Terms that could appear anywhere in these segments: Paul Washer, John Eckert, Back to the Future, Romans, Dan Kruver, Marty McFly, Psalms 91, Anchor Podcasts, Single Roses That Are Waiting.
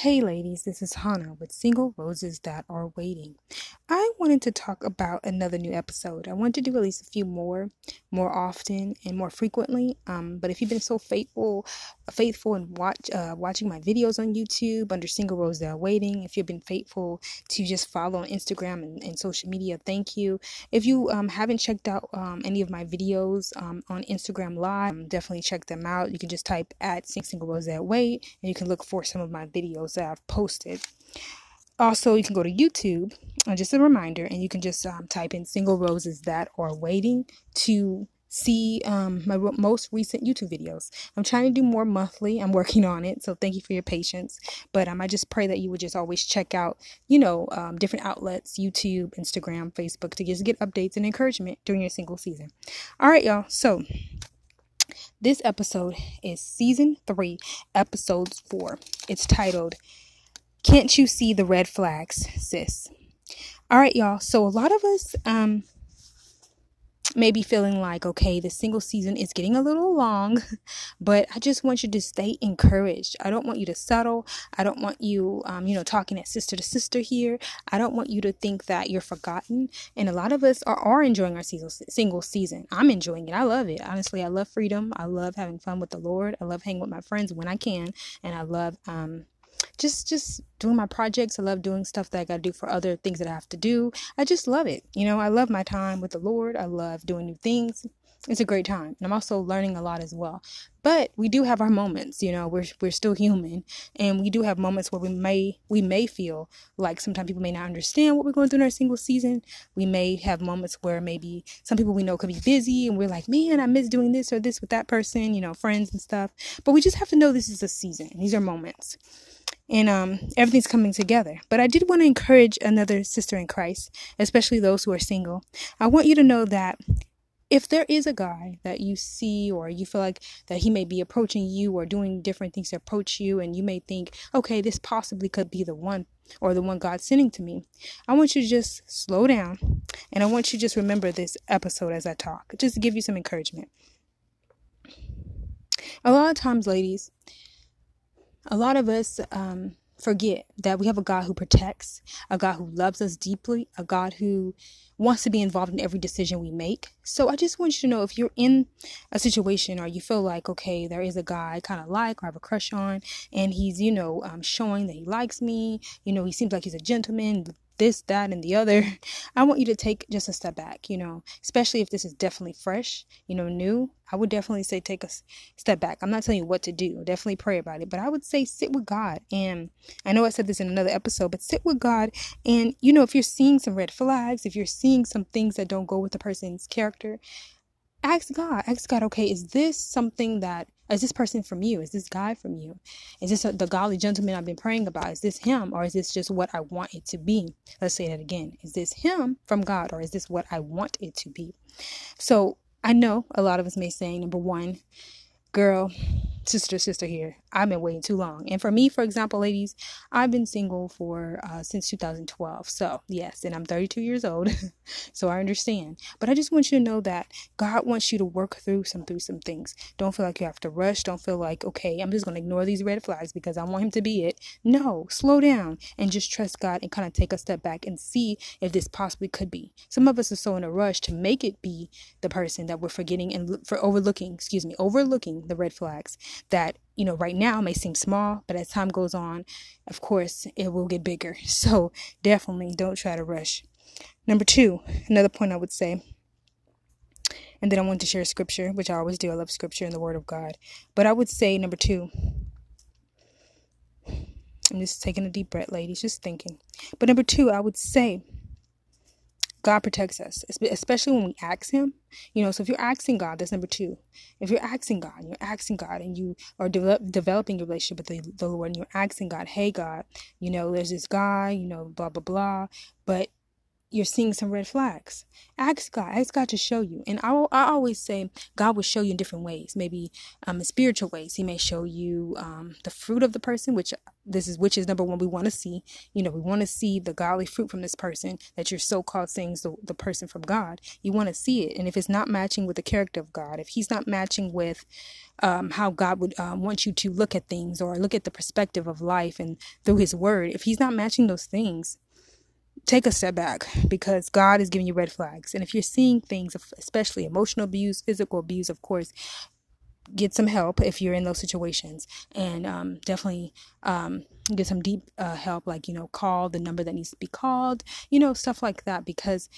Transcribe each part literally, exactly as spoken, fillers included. Hey ladies, this is Hannah with Single Roses That Are Waiting. I wanted to talk about another new episode. I want to do at least a few more, more often and more frequently. Um, but if you've been so faithful, faithful and watch uh, watching my videos on YouTube under Single Roses That Are Waiting, if you've been faithful to just follow on Instagram and, and social media, thank you. If you um, haven't checked out um, any of my videos um, on Instagram Live, um, definitely check them out. You can just type at Single Roses That Wait, and you can look for some of my videos that I've posted. Also, you can go to YouTube, and just a reminder, and you can just um, type in Single Roses That Are Waiting to see um, my ro- most recent YouTube videos. I'm trying to do more monthly. I'm working on it, so thank you for your patience. But um, I just pray that you would just always check out, you know, um, different outlets, YouTube, Instagram, Facebook, to just get updates and encouragement during your single season. All right, y'all. So this episode is season three, episode four. It's titled, Can't You See the Red Flags, Sis? All right, y'all. So a lot of us um, may be feeling like, okay, the single season is getting a little long, but I just want you to stay encouraged. I don't want you to settle. I don't want you, um, you know, talking at sister to sister here. I don't want you to think that you're forgotten. And a lot of us are, are enjoying our season, single season. I'm enjoying it. I love it. Honestly, I love freedom. I love having fun with the Lord. I love hanging with my friends when I can. And I love, um, Just just doing my projects. I love doing stuff that I got to do for other things that I have to do. I just love it. You know, I love my time with the Lord. I love doing new things. It's a great time. And I'm also learning a lot as well. But we do have our moments, you know, we're we're still human. And we do have moments where we may we may feel like sometimes people may not understand what we're going through in our single season. We may have moments where maybe some people we know could be busy and we're like, man, I miss doing this or this with that person, you know, friends and stuff. But we just have to know this is a season. These are moments. And um, everything's coming together. But I did want to encourage another sister in Christ, especially those who are single. I want you to know that if there is a guy that you see or you feel like that he may be approaching you or doing different things to approach you, and you may think, okay, this possibly could be the one or the one God's sending to me, I want you to just slow down. And I want you to just remember this episode as I talk, just to give you some encouragement. A lot of times, ladies, a lot of us um, forget that we have a God who protects, a God who loves us deeply, a God who wants to be involved in every decision we make. So I just want you to know, if you're in a situation or you feel like, okay, there is a guy I kind of like or have a crush on, and he's, you know, um, showing that he likes me, you know, he seems like he's a gentleman, this, that, and the other, I want you to take just a step back, you know, especially if this is definitely fresh, you know, new. I would definitely say take a step back. I'm not telling you what to do. Definitely pray about it. But I would say sit with God. And I know I said this in another episode, but sit with God. And, you know, if you're seeing some red flags, if you're seeing some things that don't go with the person's character, ask God. Ask God, okay, is this something that, is this person from you? Is this guy from you? Is this the godly gentleman I've been praying about? Is this him? Or is this just what I want it to be? Let's say that again. Is this him from God? Or is this what I want it to be? So, I know a lot of us may say, number one, girl, sister, sister here, I've been waiting too long. And for me, for example, ladies, I've been single for uh, since two thousand twelve. So yes, and I'm thirty-two years old. So I understand. But I just want you to know that God wants you to work through some through some things. Don't feel like you have to rush. Don't feel like, okay, I'm just going to ignore these red flags because I want him to be it. No, slow down and just trust God and kind of take a step back and see if this possibly could be. Some of us are so in a rush to make it be the person that we're forgetting and look for overlooking, excuse me, overlooking the red flags that, you know, right now may seem small, but as time goes on, of course, it will get bigger. So definitely don't try to rush. Number two, another point I would say, and then I want to share scripture, which I always do. I love scripture and the word of God. But I would say number two, I'm just taking a deep breath, ladies, just thinking. But number two, I would say God protects us, especially when we ask him, you know. So if you're asking God, that's number two. If you're asking God, you're asking God and you are develop, developing your relationship with the, the Lord, and you're asking God, hey, God, you know, there's this guy, you know, blah, blah, blah. But you're seeing some red flags. Ask God. Ask God to show you. And I, I always say God will show you in different ways. Maybe um, in spiritual ways. He may show you um, the fruit of the person, which this is which is number one we want to see. You know, we want to see the godly fruit from this person that you're so-called saying is the, the person from God. You want to see it. And if it's not matching with the character of God, if he's not matching with um, how God would um, want you to look at things or look at the perspective of life and through his word, if he's not matching those things, take a step back, because God is giving you red flags. And if you're seeing things, especially emotional abuse, physical abuse, of course, get some help if you're in those situations. And um, definitely um, get some deep uh, help, like, you know, call the number that needs to be called, you know, stuff like that. Because,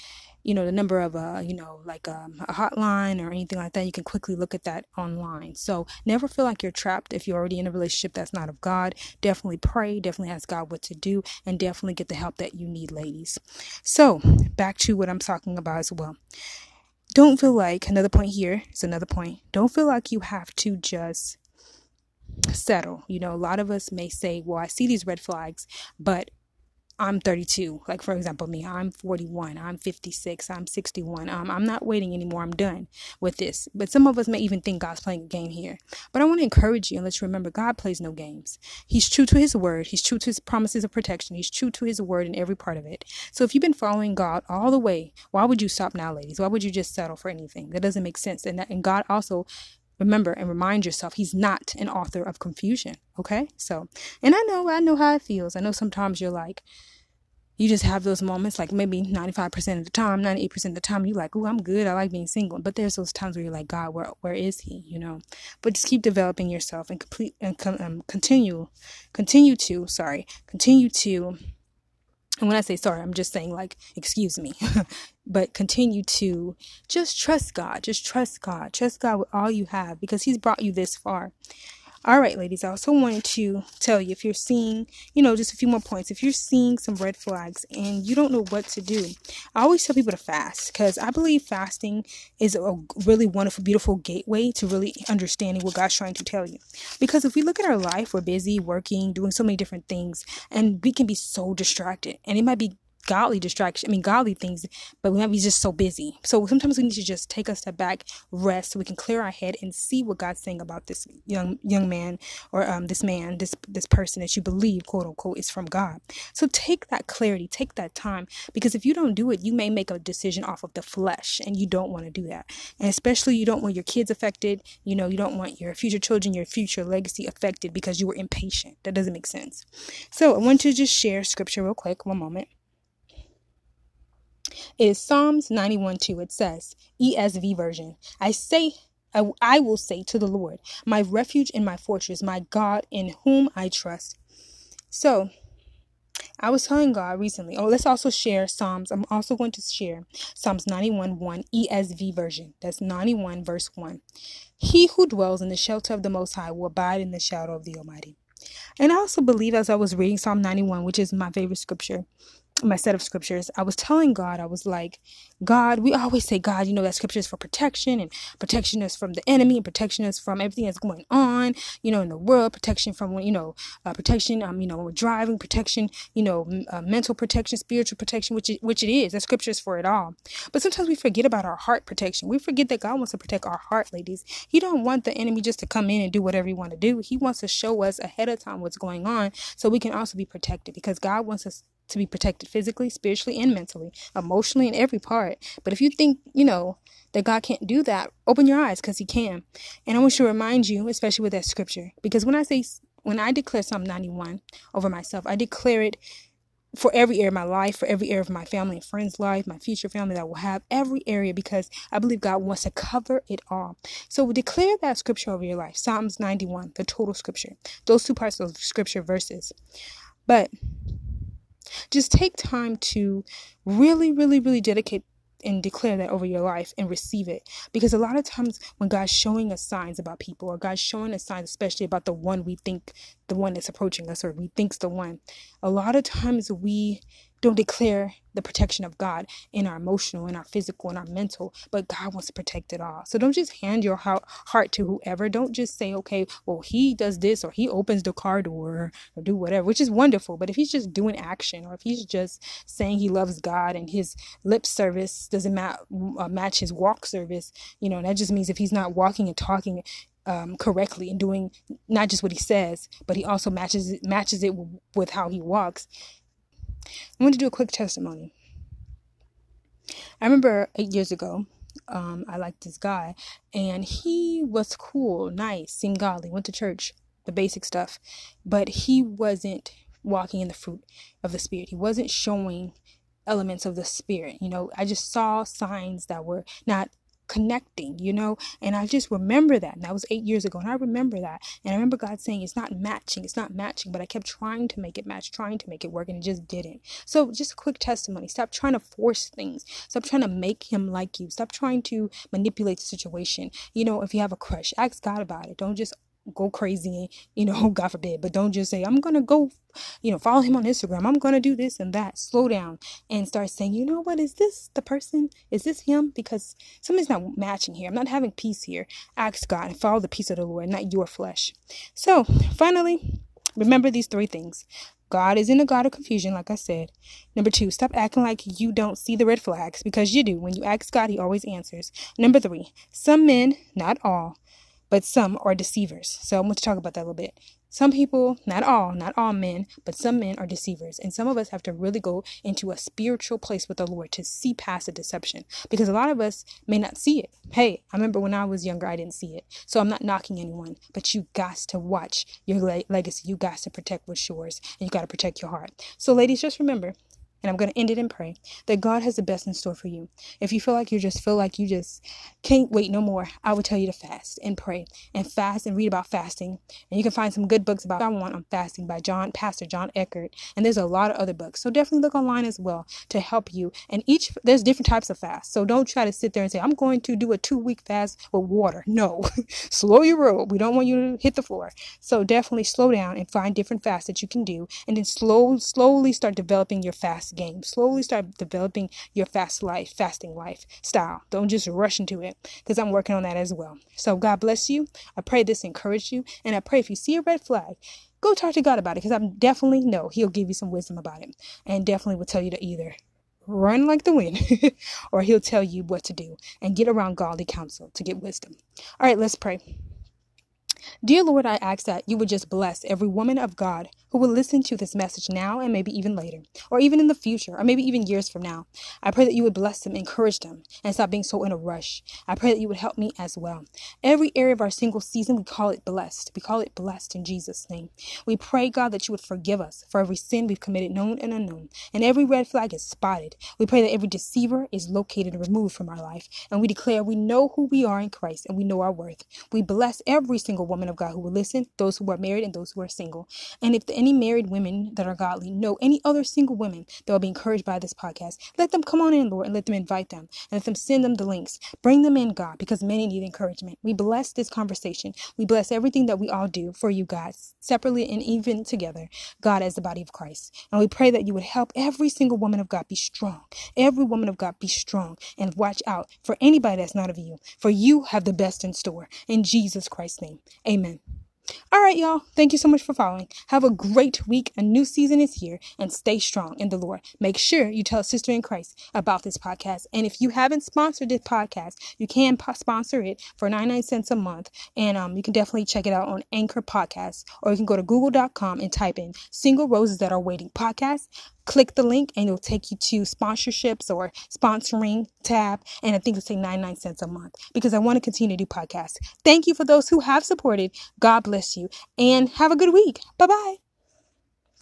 you know, the number of, a, you know, like um, a hotline or anything like that, you can quickly look at that online. So never feel like you're trapped if you're already in a relationship that's not of God. Definitely pray. Definitely ask God what to do, and definitely get the help that you need, ladies. So back to what I'm talking about as well. Don't feel like, another point here is another point. Don't feel like you have to just settle. You know, a lot of us may say, well, I see these red flags, but I'm thirty-two. Like, for example, me, I'm forty-one, I'm fifty-six, I'm sixty-one. Um, I'm not waiting anymore. I'm done with this. But some of us may even think God's playing a game here. But I want to encourage you and let you remember God plays no games. He's true to his word. He's true to his promises of protection. He's true to his word in every part of it. So if you've been following God all the way, why would you stop now, ladies? Why would you just settle for anything? That doesn't make sense. And that, and God also, remember and remind yourself, he's not an author of confusion. Okay. So, and I know, I know how it feels. I know sometimes you're like, you just have those moments, like maybe ninety-five percent of the time, ninety-eight percent of the time, you're like, oh, I'm good. I like being single. But there's those times where you're like, God, where, where is he? You know, but just keep developing yourself and complete and com- um, continue, continue to, sorry, continue to, and when I say sorry, I'm just saying, like, excuse me, but continue to just trust God. Just trust God. Trust God with all you have, because he's brought you this far. All right, ladies, I also wanted to tell you, if you're seeing, you know, just a few more points, if you're seeing some red flags and you don't know what to do, I always tell people to fast, because I believe fasting is a really wonderful, beautiful gateway to really understanding what God's trying to tell you. Because if we look at our life, we're busy working, doing so many different things, and we can be so distracted, and it might be godly distraction, I mean godly things, but we might be just so busy. So sometimes we need to just take a step back, rest, so we can clear our head and see what God's saying about this young young man, or um this man, this this person that you believe, quote unquote, is from God. So take that clarity, take that time, because if you don't do it, you may make a decision off of the flesh, and you don't want to do that. And especially, you don't want your kids affected. You know, you don't want your future children, your future legacy affected because you were impatient. That doesn't make sense. So I want to just share scripture real quick, one moment. It is Psalms ninety-one two. It says, E S V version, I say, I, I will say to the Lord, my refuge and my fortress, my God in whom I trust. So I was telling God recently, oh, let's also share Psalms. I'm also going to share Psalms ninety-one one, E S V version. That's ninety-one verse one. He who dwells in the shelter of the Most High will abide in the shadow of the Almighty. And I also believe, as I was reading Psalm ninety-one, which is my favorite scripture, my set of scriptures, I was telling God, I was like, God, we always say, God, you know, that scripture is for protection, and protection is from the enemy, and protection is from everything that's going on, you know, in the world, protection from, you know, uh, protection, um, you know, when we're driving, protection, you know, m- uh, mental protection, spiritual protection, which it, which it is. That scripture is for it all. But sometimes we forget about our heart protection. We forget that God wants to protect our heart, ladies. He don't want the enemy just to come in and do whatever he want to do. He wants to show us ahead of time what's going on, so we can also be protected, because God wants us to be protected physically, spiritually, and mentally, emotionally, in every part. But if you think, you know, that God can't do that, open your eyes, because he can. And I want to remind you, especially with that scripture, because when I say, when I declare Psalm ninety-one over myself, I declare it for every area of my life, for every area of my family and friends' life, my future family that I will have, every area, because I believe God wants to cover it all. So we declare that scripture over your life, Psalms ninety-one, the total scripture, those two parts of scripture verses. But just take time to really, really, really dedicate and declare that over your life and receive it. Because a lot of times when God's showing us signs about people, or God's showing us signs, especially about the one we think, the one that's approaching us, or we think's the one, a lot of times we don't declare the protection of God in our emotional, in our physical, in our mental, but God wants to protect it all. So don't just hand your heart to whoever. Don't just say, okay, well, he does this or he opens the car door or do whatever, which is wonderful. But if he's just doing action, or if he's just saying he loves God and his lip service doesn't ma- uh, match his walk service, you know, and that just means if he's not walking and talking Um, correctly and doing not just what he says, but he also matches it, matches it w- with how he walks. I want to do a quick testimony. I remember eight years ago, um, I liked this guy, and he was cool, nice, seemed godly, went to church, the basic stuff, but he wasn't walking in the fruit of the Spirit. He wasn't showing elements of the Spirit. You know, I just saw signs that were not connecting, you know, and I just remember that. And that was eight years ago. And I remember that. And I remember God saying, it's not matching. It's not matching. But I kept trying to make it match, trying to make it work. And it just didn't. So just a quick testimony. Stop trying to force things. Stop trying to make him like you. Stop trying to manipulate the situation. You know, if you have a crush, ask God about it. Don't just go crazy, you know, God forbid, but don't just say, I'm going to go, you know, follow him on Instagram. I'm going to do this and that. Slow down and start saying, you know what, is this the person? Is this him? Because something's not matching here. I'm not having peace here. Ask God and follow the peace of the Lord, not your flesh. So finally, remember these three things. God isn't a God of confusion, like I said. Number two, stop acting like you don't see the red flags, because you do. When you ask God, he always answers. Number three, some men, not all, but some are deceivers. So I want to talk about that a little bit. Some people, not all, not all men, but some men are deceivers. And some of us have to really go into a spiritual place with the Lord to see past the deception, because a lot of us may not see it. Hey, I remember when I was younger, I didn't see it. So I'm not knocking anyone, but you got to watch your le- legacy. You got to protect what's yours, and you got to protect your heart. So ladies, just remember, and I'm going to end it in prayer, that God has the best in store for you. If you feel like you just feel like you just can't wait no more, I would tell you to fast and pray and fast and read about fasting. And you can find some good books about I want on fasting by John, Pastor John Eckert. And there's a lot of other books. So definitely look online as well to help you. And each, there's different types of fast. So don't try to sit there and say, I'm going to do a two week fast with water. No, slow your roll. We don't want you to hit the floor. So definitely slow down and find different fasts that you can do. And then slow, slowly start developing your fast game. Slowly start developing your fast life, fasting life style. Don't just rush into it, because I'm working on that as well. So God bless you. I pray this encouraged you. And I pray if you see a red flag, go talk to God about it, because I'm definitely know he'll give you some wisdom about it, and definitely will tell you to either run like the wind or he'll tell you what to do, and get around godly counsel to get wisdom. All right, let's pray. Dear Lord, I ask that you would just bless every woman of God who will listen to this message now, and maybe even later, or even in the future, or maybe even years from now. I pray that you would bless them, encourage them, and stop being so in a rush. I pray that you would help me as well. Every area of our single season, we call it blessed. We call it blessed in Jesus' name. We pray, God, that you would forgive us for every sin we've committed, known and unknown, and every red flag is spotted. We pray that every deceiver is located and removed from our life, and we declare we know who we are in Christ, and we know our worth. We bless every single woman of God who will listen, those who are married and those who are single. And if the any married women that are godly know any other single women that will be encouraged by this podcast, let them come on in, Lord, and let them invite them, and let them send them the links. Bring them in, God, because many need encouragement. We bless this conversation. We bless everything that we all do for you, God, separately and even together, God, as the body of Christ. And we pray that you would help every single woman of God be strong. Every woman of God be strong, and watch out for anybody that's not of you, for you have the best in store, in Jesus Christ's name. Amen. All right, y'all. Thank you so much for following. Have a great week. A new season is here, and stay strong in the Lord. Make sure you tell a sister in Christ about this podcast. And if you haven't sponsored this podcast, you can po- sponsor it for ninety-nine cents a month. And um, you can definitely check it out on Anchor Podcasts, or you can go to google dot com and type in Single Roses That Are Waiting podcast. Click the link and it'll take you to sponsorships or sponsoring tab. And I think it'll take ninety-nine cents a month, because I want to continue to do podcasts. Thank you for those who have supported. God bless you, and have a good week. Bye-bye.